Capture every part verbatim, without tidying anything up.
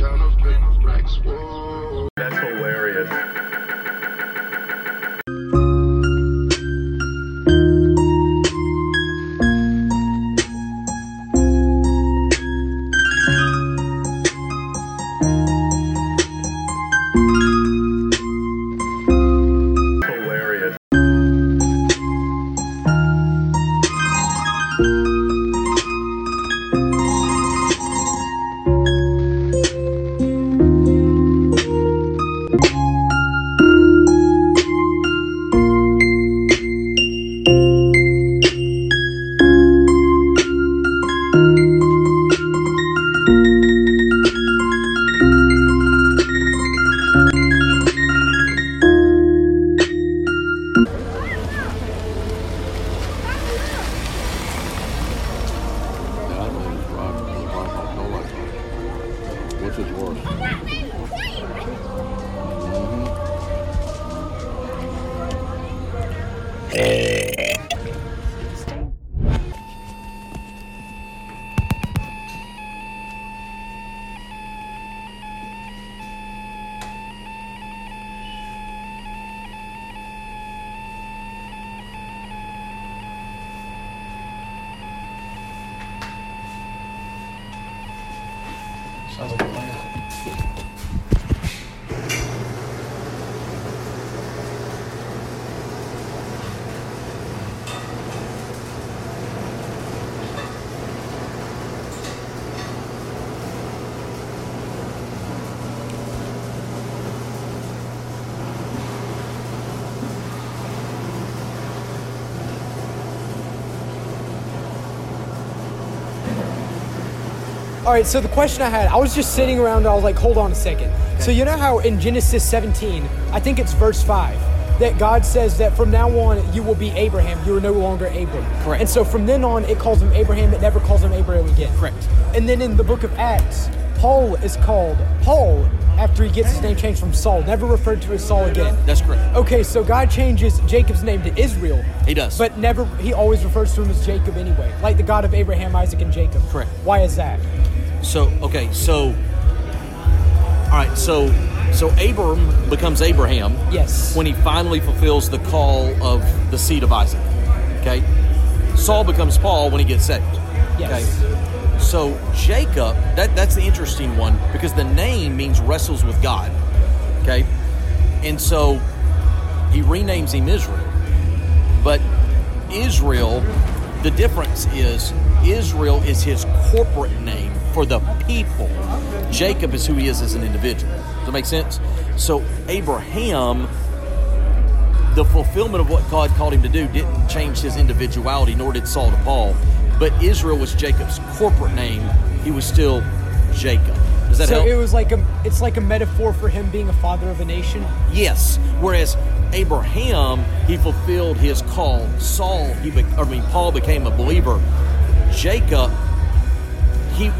counterfeit racks. Whoa. That's hilarious. All right, so the question I had, I was just sitting around, and I was like, hold on a second. Okay. So you know how in Genesis seventeen, I think it's verse five, that God says that from now on, you will be Abraham, you are no longer Abram. Correct. And so from then on, it calls him Abraham, it never calls him Abraham again. Correct. And then in the book of Acts, Paul is called Paul after he gets his name changed from Saul, never referred to as Saul again. That's correct. Okay, so God changes Jacob's name to Israel. He does. But never, he always refers to him as Jacob anyway, like the God of Abraham, Isaac, and Jacob. Correct. Why is that? So, okay, so, all right, so, so Abram becomes Abraham. Yes. When he finally fulfills the call of the seed of Isaac, okay? Saul becomes Paul when he gets saved. Yes. Okay? So Jacob, that, that's the interesting one because the name means wrestles with God, okay? And so he renames him Israel. But Israel, the difference is Israel is his corporate name for the people. Jacob is who he is as an individual. Does that make sense? So Abraham, the fulfillment of what God called him to do didn't change his individuality, nor did Saul to Paul. But Israel was Jacob's corporate name. He was still Jacob. Does that so help? So it was like a, it's like a metaphor for him being a father of a nation? Yes. Whereas Abraham, he fulfilled his call. Saul, he be, I mean, Paul became a believer. Jacob, he...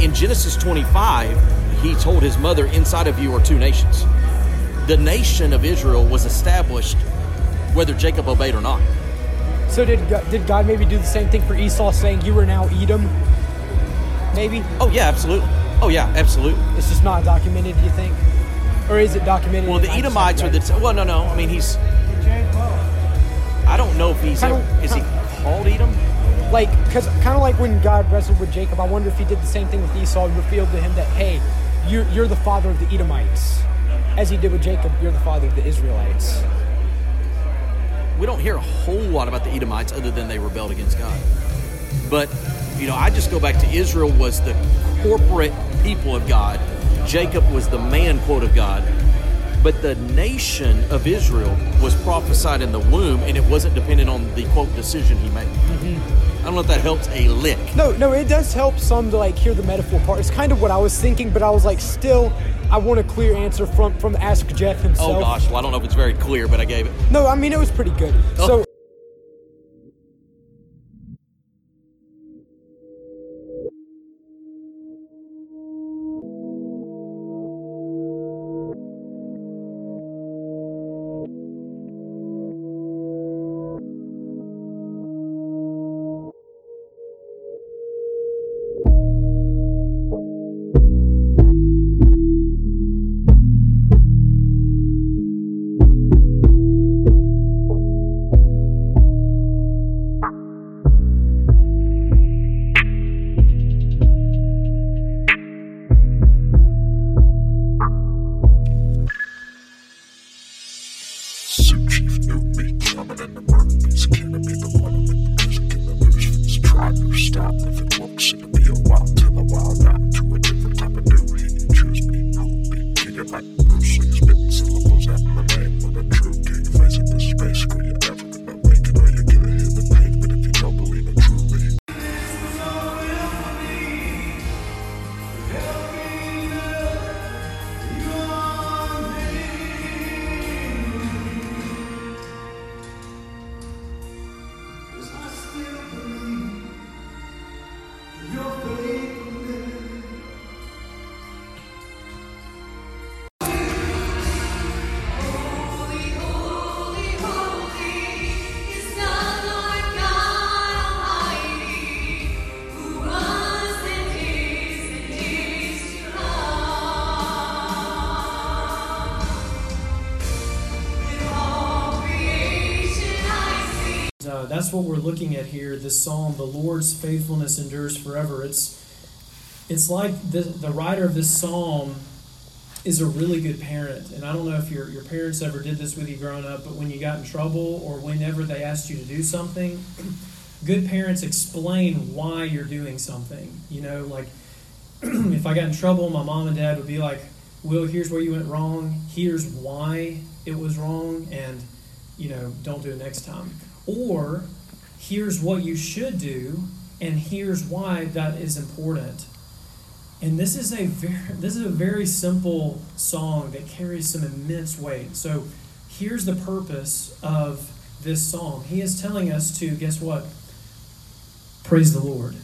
In Genesis twenty-five, he told his mother, inside of you are two nations. The nation of Israel was established whether Jacob obeyed or not. So did God, did God maybe do the same thing for Esau, saying you are now Edom? Maybe? Oh, yeah, absolutely. Oh, yeah, absolutely. It's just not documented, do you think? Or is it documented? Well, the Edomites are the... T- well, no, no. I mean, he's... I don't know if he's... Kinda, ever, is he called Edom? Like, because kind of like when God wrestled with Jacob, I wonder if he did the same thing with Esau and revealed to him that, hey, you're, you're the father of the Edomites. As he did with Jacob, you're the father of the Israelites. We don't hear a whole lot about the Edomites other than they rebelled against God. But, you know, I just go back to Israel was the corporate people of God. Jacob was the man, quote, of God. But the nation of Israel was prophesied in the womb, and it wasn't dependent on the, quote, decision he made. Mm-hmm. I don't know if that helps a lick. No, no, it does help some to, like, hear the metaphor part. It's kind of what I was thinking, but I was like, still, I want a clear answer from, from Ask Jeff himself. Oh, gosh. Well, I don't know if it's very clear, but I gave it. No, I mean, it was pretty good. Oh. So. suit chief knew me. I'm an American music enemy, the one who made the music in the movies. Try new style if it works, it'll be a while till a while out to a different type of new heat. Choose me, who'll be king of like Bruce Lee's bitten syllables out in the name of the true king. Facing the space where you're ever gonna make it, or you're gonna hit the pavement if you don't believe it truly. That's what we're looking at here, this psalm, the Lord's faithfulness endures forever. It's it's like the, the writer of this psalm is a really good parent. And I don't know if your, your parents ever did this with you growing up, but when you got in trouble or whenever they asked you to do something, good parents explain why you're doing something. You know, like if I got in trouble, my mom and dad would be like, Will, here's where you went wrong. Here's why it was wrong. And, you know, don't do it next time. Or, here's what you should do, and here's why that is important. And this is a very, this is a very simple song that carries some immense weight. So here's the purpose of this psalm. He is telling us to, guess what? Praise the Lord.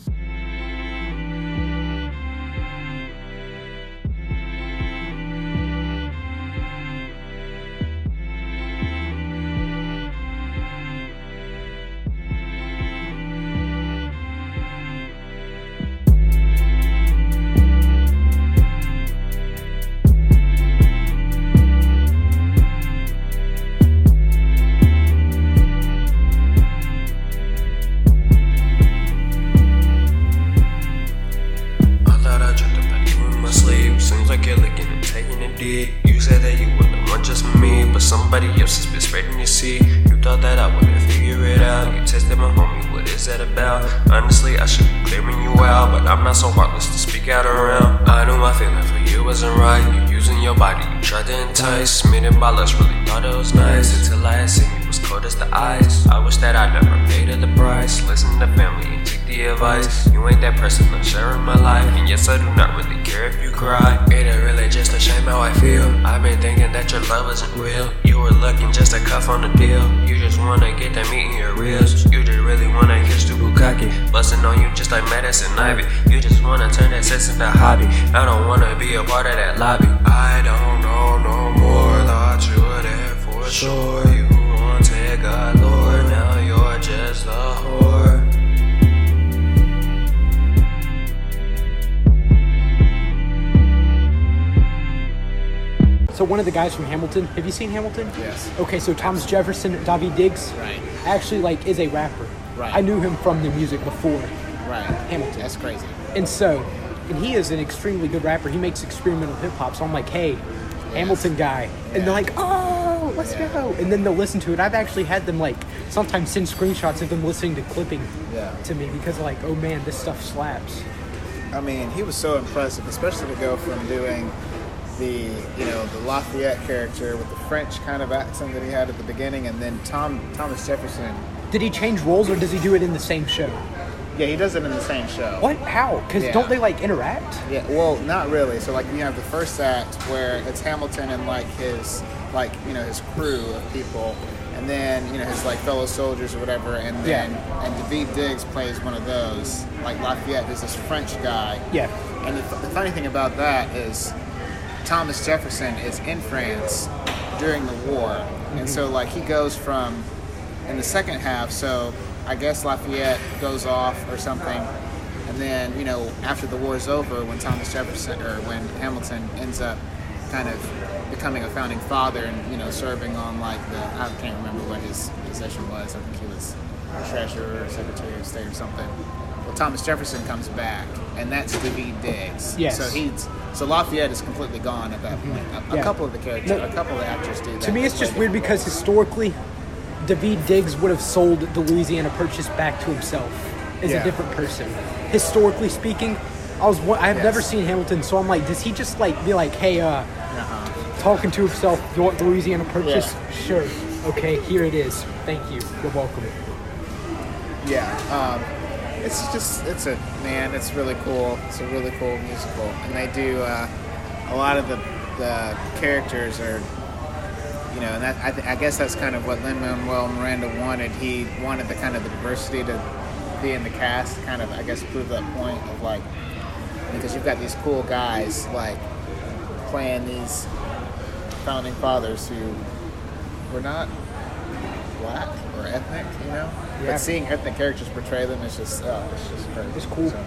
My lust really thought it was nice until I had seen you was cold as the ice. I wish that I never paid her the price. Listen to family and take the advice. You ain't that person I'm sharing my life. And yes, I do not really care if you cry. It ain't really just a shame how I feel. I've been thinking that your love isn't real. You were looking just a cuff on the deal. You just wanna get that meat in your ribs. You just really wanna kiss the bukkake. Bustin' on you just like Madison Ivy. You just wanna turn that sex into a hobby. I don't wanna be a part of that lobby. I don't know no more. You were there for sure. You wanted God, Lord. Now you're just a whore. So one of the guys from Hamilton. Have you seen Hamilton? Yes. Okay, so Thomas Jefferson, Daveed Diggs. Right. Actually, like, is a rapper. Right. I knew him from the music before. Right. Hamilton. That's crazy. And so, and he is an extremely good rapper. He makes experimental hip hop. So I'm like, hey. Hamilton guy, yeah. And they're like, oh, let's yeah. go, and then they'll listen to it. I've actually had them, like, sometimes send screenshots of them listening to clipping yeah. to me because, like, oh, man, this stuff slaps. I mean, he was so impressive, especially to go from doing the, you know, the Lafayette character with the French kind of accent that he had at the beginning, and then Tom Thomas Jefferson. Did he change roles, or does he do it in the same show? Yeah, he does it in the same show. What? How? Because yeah. don't they, like, interact? Yeah, well, not really. So, like, you have the first act where it's Hamilton and, like, his, like, you know, his crew of people. And then, you know, his, like, fellow soldiers or whatever. And then, yeah. and Daveed Diggs plays one of those. Like, Lafayette is this French guy. Yeah. And the, th- the funny thing about that is Thomas Jefferson is in France during the war. Mm-hmm. And so, like, he goes from, in the second half, so... I guess Lafayette goes off or something, and then, you know, after the war's over, when Thomas Jefferson, or when Hamilton ends up kind of becoming a founding father and, you know, serving on, like, the, I can't remember what his position was, I think he was treasurer or secretary of state or something, Well, Thomas Jefferson comes back, and that's Daveed Diggs. Yes. So he's so Lafayette is completely gone at that point. Mm-hmm. A, a yeah. couple of the characters, no, a couple of the actors do that. To me, it's just weird because historically, Daveed Diggs would have sold the Louisiana Purchase back to himself as yeah. a different person. Historically speaking, I was I've yes. never seen Hamilton, so I'm like, does he just like be like, hey, uh, uh-huh. talking to himself, do you want the Louisiana Purchase? Yeah. Sure. Okay, here it is. Thank you. You're welcome. Yeah. Um, It's just, it's a, man, it's really cool. It's a really cool musical. And they do, uh, a lot of the, the characters are, you know, and that, I, th- I guess that's kind of what Lin-Manuel Miranda wanted. He wanted the kind of the diversity to be in the cast, kind of, I guess, prove that point of like, because you've got these cool guys, like, playing these founding fathers who were not black or ethnic, you know? Yeah. But seeing ethnic characters portray them is just, oh, it's just crazy. It's cool. So,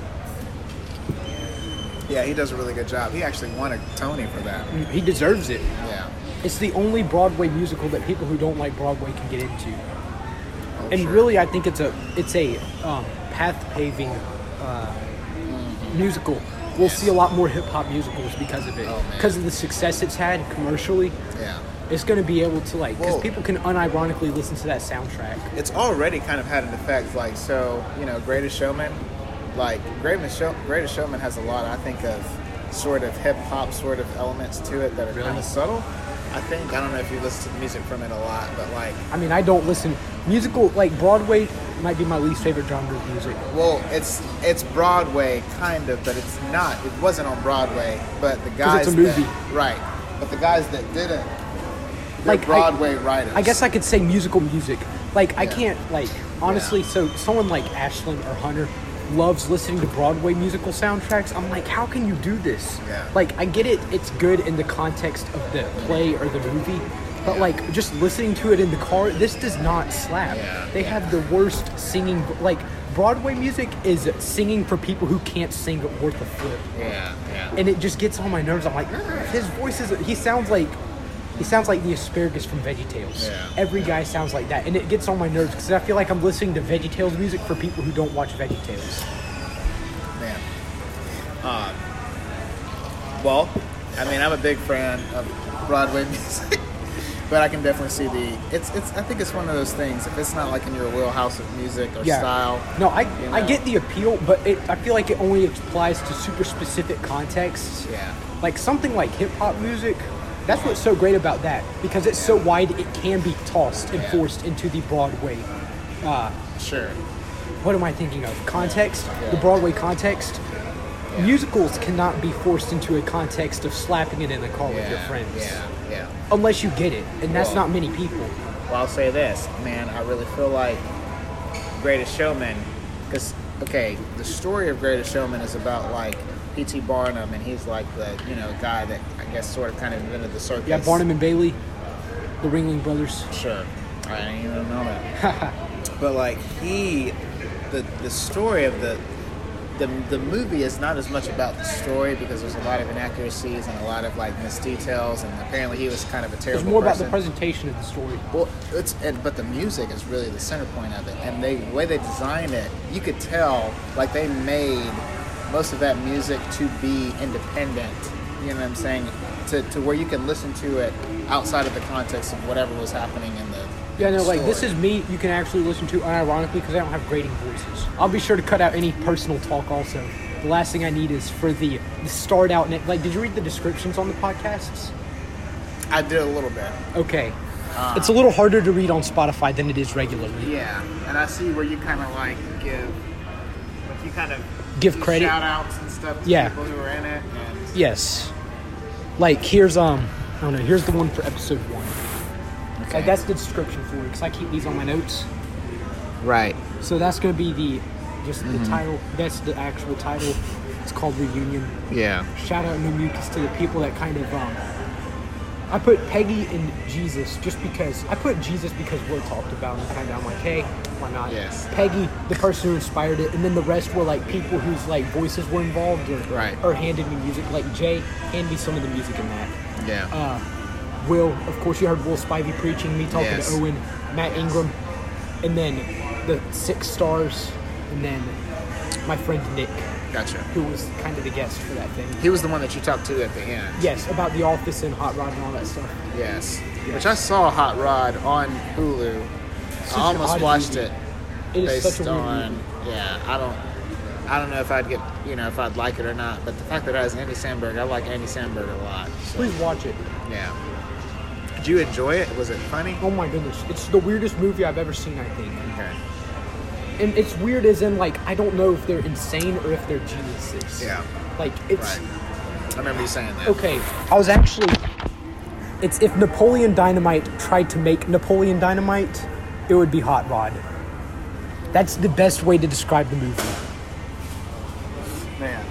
yeah, he does a really good job. He actually won a Tony for that. He deserves it. Yeah. It's the only Broadway musical that people who don't like Broadway can get into. Oh, and sure. really, I think it's a it's a um, path-paving uh, mm-hmm. musical. We'll yes. see a lot more hip-hop musicals because of it. Oh, because of the success it's had commercially. Yeah. It's going to be able to, like, because people can unironically listen to that soundtrack. It's already kind of had an effect, like, so, you know, Greatest Showman, like, Greatest Show, Greatest Showman has a lot, I think, of sort of hip-hop sort of elements to it that are really? kind of subtle. I think, I don't know if you listen to the music from it a lot, but, like... I mean, I don't listen... Musical, like, Broadway might be my least favorite genre of music. Well, it's it's Broadway, kind of, but it's not. It wasn't on Broadway, but the guys... Because it's a movie. That, right. But the guys that did it... Like Broadway I, writers. I guess I could say musical music. Like yeah. I can't like honestly. Yeah. So someone like Ashlyn or Hunter loves listening to Broadway musical soundtracks. I'm like, how can you do this? Yeah. Like I get it. It's good in the context of the play or the movie, but yeah. like just listening to it in the car, this does not slap. Yeah. They yeah. have the worst singing. Like Broadway music is singing for people who can't sing worth a flip. Yeah. Yeah. And it just gets on my nerves. I'm like, his voice is. He sounds like. He sounds like the asparagus from VeggieTales. Yeah, Every yeah. guy sounds like that. And it gets on my nerves because I feel like I'm listening to VeggieTales music for people who don't watch VeggieTales. Man. Uh, well, I mean, I'm a big fan of Broadway music. But I can definitely see the... It's. It's. I think it's one of those things. If it's not like in your wheelhouse of music or yeah. style... No, I you know? I get the appeal, but it, I feel like it only applies to super specific contexts. Yeah. Like something like hip-hop music... That's what's so great about that, because it's yeah. so wide, it can be tossed and yeah. forced into the Broadway. Uh, sure. What am I thinking of? Context? Yeah. The Broadway context? Yeah. Musicals cannot be forced into a context of slapping it in the car yeah. with your friends. Yeah, yeah. Unless you get it, and that's well, not many people. Well, I'll say this, man, I really feel like Greatest Showman, because, okay, the story of Greatest Showman is about, like, P T Barnum, and he's like the, you know, guy that I guess sort of kind of invented the circus. Yeah, Barnum and Bailey, the Ringling Brothers. Sure. I didn't even know that. But like he, the the story of the, the, the movie is not as much about the story because there's a lot of inaccuracies and a lot of like misdetails, and apparently he was kind of a terrible person. It's more person. about the presentation of the story. Well, it's, and, but the music is really the center point of it, and they, the way they designed it, you could tell like they made most of that music to be independent, you know what I'm saying, to to where you can listen to it outside of the context of whatever was happening in the Yeah, no, story. Like, This Is Me, you can actually listen to unironically because I don't have grating voices. I'll be sure to cut out any personal talk also. The last thing I need is for the, the start out, ne- like, did you read the descriptions on the podcasts? I did a little bit. Okay. Uh, it's a little harder to read on Spotify than it is regularly. Yeah, and I see where you kind of, like, give, you kind of... give credit, shout outs and stuff to yeah. people who are in it. And yes, like here's um, I don't know. Here's the one for episode one. Okay, like that's the description for it because I keep these on my notes. Right. So that's gonna be the just mm-hmm. the title. That's the actual title. It's called Reunion. Yeah. Shout out New Mucus to the people that kind of um. I put Peggy and Jesus just because I put Jesus because we're talked about and kind of I'm like, hey, why not? Yes. Peggy, the person who inspired it, and then the rest were like people whose like voices were involved or, right. or handed me music. Like Jay, hand me some of the music in that. Yeah. Uh, Will, of course, you heard Will Spivey preaching, me talking yes. to Owen, Matt Ingram, and then the six stars, and then my friend Nick. Gotcha. Who was kind of the guest for that thing. He was the one that you talked to at the end. Yes, about The Office and Hot Rod and all that stuff. Yes. yes. Which I saw Hot Rod on Hulu. Such I almost watched movie. it. It is based such a weird on, movie. Yeah, I don't, I don't know if I'd get, you know, if I'd like it or not. But the fact that I was Andy Samberg, I like Andy Samberg a lot. So. Please watch it. Yeah. Did you enjoy it? Was it funny? Oh my goodness. It's the weirdest movie I've ever seen, I think. Okay. And it's weird as in, like, I don't know if they're insane or if they're geniuses. Yeah. Like, it's... Right. I remember you saying that. Okay. I was actually... It's if Napoleon Dynamite tried to make Napoleon Dynamite, it would be Hot Rod. That's the best way to describe the movie. Man.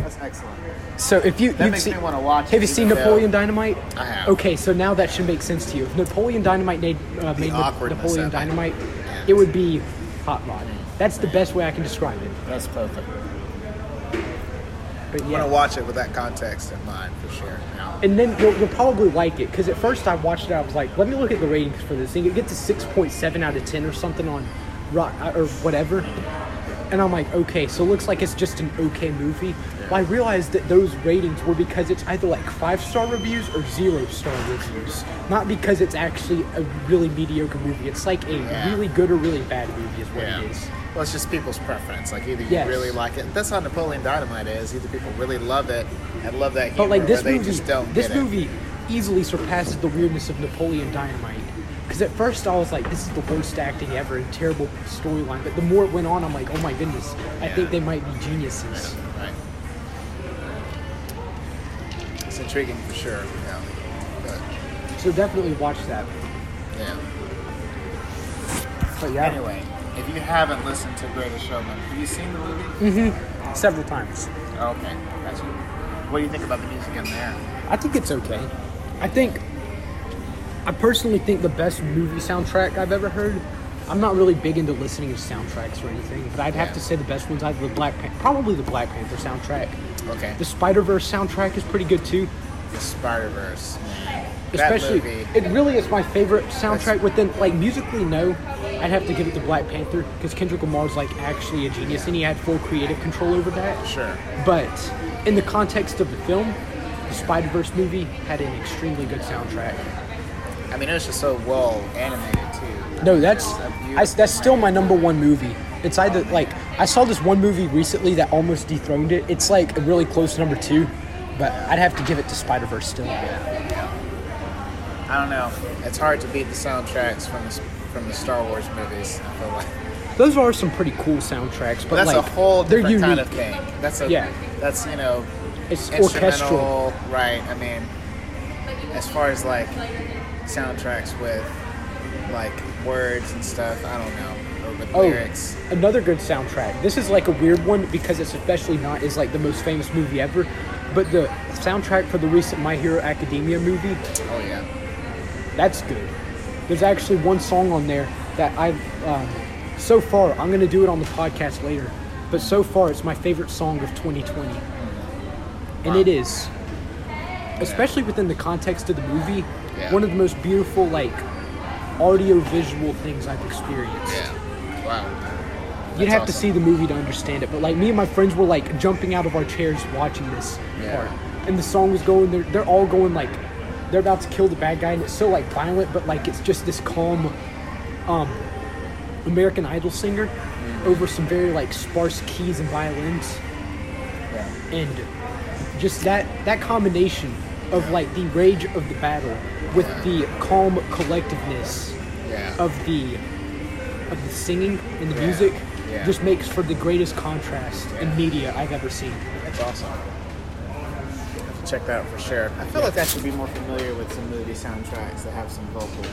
That's excellent. So if you... That makes seen, me want to watch Have it, you seen Napoleon though, Dynamite? I have. Okay, so now that should make sense to you. If Napoleon Dynamite made, uh, made Napoleon Dynamite, yeah. it would be... Hot Rod. That's the best way I can describe it. That's perfect. But yeah. I'm going to watch it with that context in mind for sure. No. And then you'll, you'll probably like it because at first I watched it, I was like, let me look at the ratings for this thing. It gets a six point seven out of ten or something on rock or whatever. And I'm like, okay, so it looks like it's just an okay movie. Yeah. Well, I realized that those ratings were because it's either like five-star reviews or zero-star reviews. Not because it's actually a really mediocre movie. It's like a yeah. really good or really bad movie is what yeah. it is. Well, it's just people's preference. Like, either you yes. really like it. That's how Napoleon Dynamite is. Either people really love it and love that humor, but like this or movie, they just don't this get movie it. Easily surpasses the weirdness of Napoleon Dynamite. Because at first I was like, this is the worst acting ever and terrible storyline. But the more it went on, I'm like, oh my goodness, I yeah. think they might be geniuses. Yeah, right. It's intriguing for sure. Yeah. But. So definitely watch that. Yeah. But yeah. Anyway, if you haven't listened to Greatest Showman, have you seen the movie? Mm-hmm. Several times. Oh, okay. Gotcha. What do you think about the music in there? I think it's okay. I think... I personally think the best movie soundtrack I've ever heard. I'm not really big into listening to soundtracks or anything, but I'd have yeah. to say the best ones I've the Black Pan- probably the Black Panther soundtrack. Okay. The Spider-Verse soundtrack is pretty good too. The Spider-Verse. Especially that movie. It really is my favorite soundtrack That's... within like musically no. I'd have to give it to Black Panther because Kendrick Lamar's like actually a genius yeah. and he had full creative control over that. Sure. But in the context of the film, the Spider-Verse movie had an extremely good soundtrack. I mean, it's just so well animated, too. No, that's I, that's still my number one movie. It's either, like, I saw this one movie recently that almost dethroned it. It's, like, a really close number two, but I'd have to give it to Spider-Verse still. Yeah, yeah. I don't know. It's hard to beat the soundtracks from the, from the Star Wars movies, I feel like. Those are some pretty cool soundtracks, but, that's like, that's a whole different kind of thing. That's a, yeah. That's, you know, it's orchestral. Right, I mean, as far as, like... soundtracks with like words and stuff, I don't know, or with oh, lyrics. Another good soundtrack, this is like a weird one because it's especially not is like the most famous movie ever, but the soundtrack for the recent My Hero Academia movie, oh yeah, that's good. There's actually one song on there that I've um, so far, I'm going to do it on the podcast later, but so far it's my favorite song of twenty twenty. Mm-hmm. And wow. It is yeah. especially within the context of the movie. Yeah. One of the most beautiful, like, audio-visual things I've experienced. Yeah. Wow. That's You'd have awesome. to see the movie to understand it. But, like, me and my friends were, like, jumping out of our chairs watching this yeah. part. And the song was going, they're, they're all going, like, they're about to kill the bad guy. And it's so, like, violent, but, like, it's just this calm um, American Idol singer mm-hmm. over some very, like, sparse keys and violins. Yeah. And just that that combination... of like the rage of the battle with yeah. the calm collectiveness yeah. of the of the singing and the yeah. music yeah. just makes for the greatest contrast yeah. in media I've ever seen. That's awesome. Check that out for sure. I feel yeah. like I should be more familiar with some movie soundtracks that have some vocals.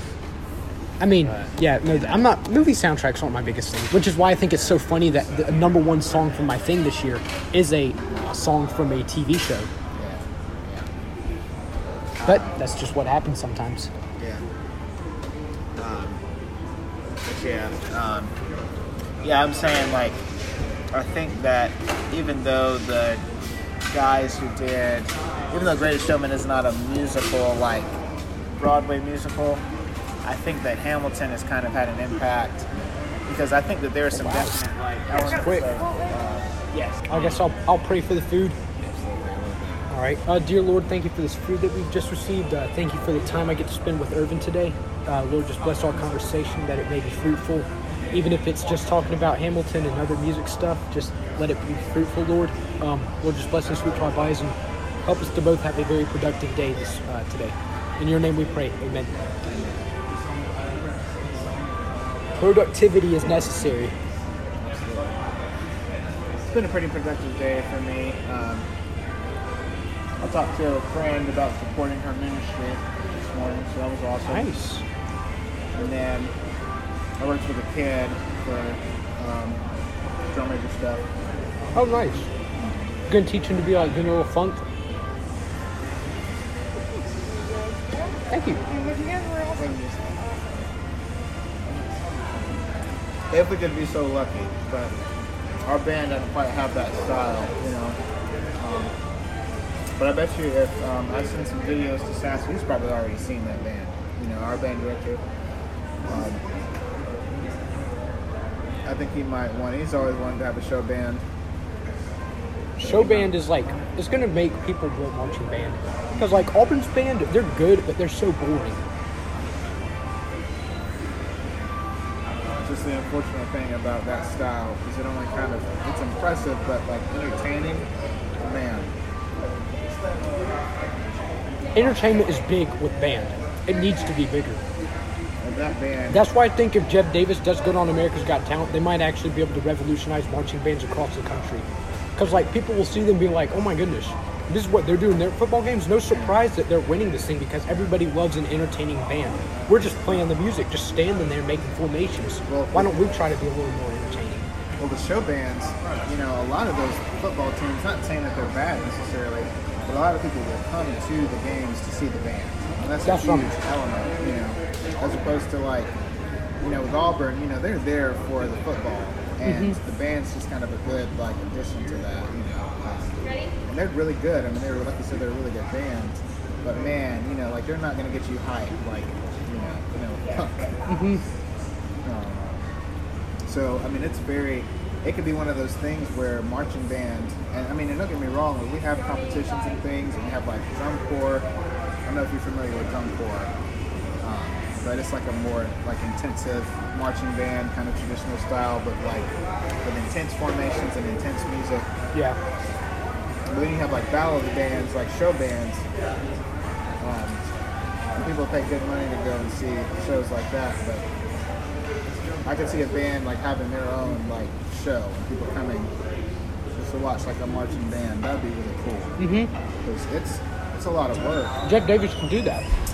I mean, but, yeah, no, I'm not. Movie soundtracks aren't my biggest thing, which is why I think it's so funny that the number one song from my thing this year is a song from a T V show. But that's just what happens sometimes. Yeah. Um, yeah. Um, yeah, I'm saying, like, I think that even though the guys who did, even though Greatest Showman is not a musical, like, Broadway musical, I think that Hamilton has kind of had an impact because I think that there are some wow. definite like elements quick. Of, uh, yes. I guess I'll I'll pray for the food. All right. Uh, dear Lord, thank you for this food that we've just received. Uh, thank you for the time I get to spend with Irvin today. Uh, Lord, just bless our conversation, that it may be fruitful. Even if it's just talking about Hamilton and other music stuff, just let it be fruitful, Lord. Um, Lord, just bless this food to our bodies and help us to both have a very productive day this uh, today. In your name we pray. Amen. Productivity is necessary. It's been a pretty productive day for me. Um, I talked to a friend about supporting her ministry this morning, so that was awesome. Nice. And then I worked with a kid for um, drum major stuff. Oh, nice. You're going to teach him to be like Vanilla Funk? Thank you. If we could be so lucky, but our band doesn't quite have that style, you know. Um, But I bet you if um, I send some videos to Sass, he's probably already seen that band. You know, our band director. Um, I think he might want. He's always wanted to have a show band. Show band is like it's gonna make people want marching band, because like Auburn's band, they're good, but they're so boring. Just the unfortunate thing about that style is it only kind of it's impressive, but like entertaining, man. Entertainment is big with band. It needs to be bigger. And that band. That's why I think if Jeff Davis does good on America's Got Talent, they might actually be able to revolutionize marching bands across the country. Because like people will see them and be like, oh my goodness, this is what they're doing. Their football games, no surprise that they're winning this thing because everybody loves an entertaining band. We're just playing the music, just standing there making formations. Well, why don't we try to be a little more entertaining? Well, the show bands, you know, a lot of those football teams, not saying that they're bad necessarily, but a lot of people will come to the games to see the band. And that's, that's a huge something. element, you know, as opposed to like, you know, with Auburn, you know, they're there for the football. And mm-hmm. the band's just kind of a good, like, addition to that, you know. Um, and they're really good. I mean, they're, like you said, they're a really good band. But, man, you know, like, they're not going to get you hyped, like, you know, you know, punk. Mm-hmm. Um, so, I mean, it's very... It could be one of those things where marching band, and I mean, and don't get me wrong, we have competitions and things, and we have like drum corps. I don't know if you're familiar with drum corps, um, but it's like a more like intensive marching band, kind of traditional style, but like with intense formations and intense music. Yeah. But then you have like ballad bands, like show bands. Um, and people pay good money to go and see shows like that, but I could see a band like having their own like show and people coming just to watch like a marching band. That'd be really cool. Mm-hmm. Because it's it's a lot of work. Jeff Davis can do that.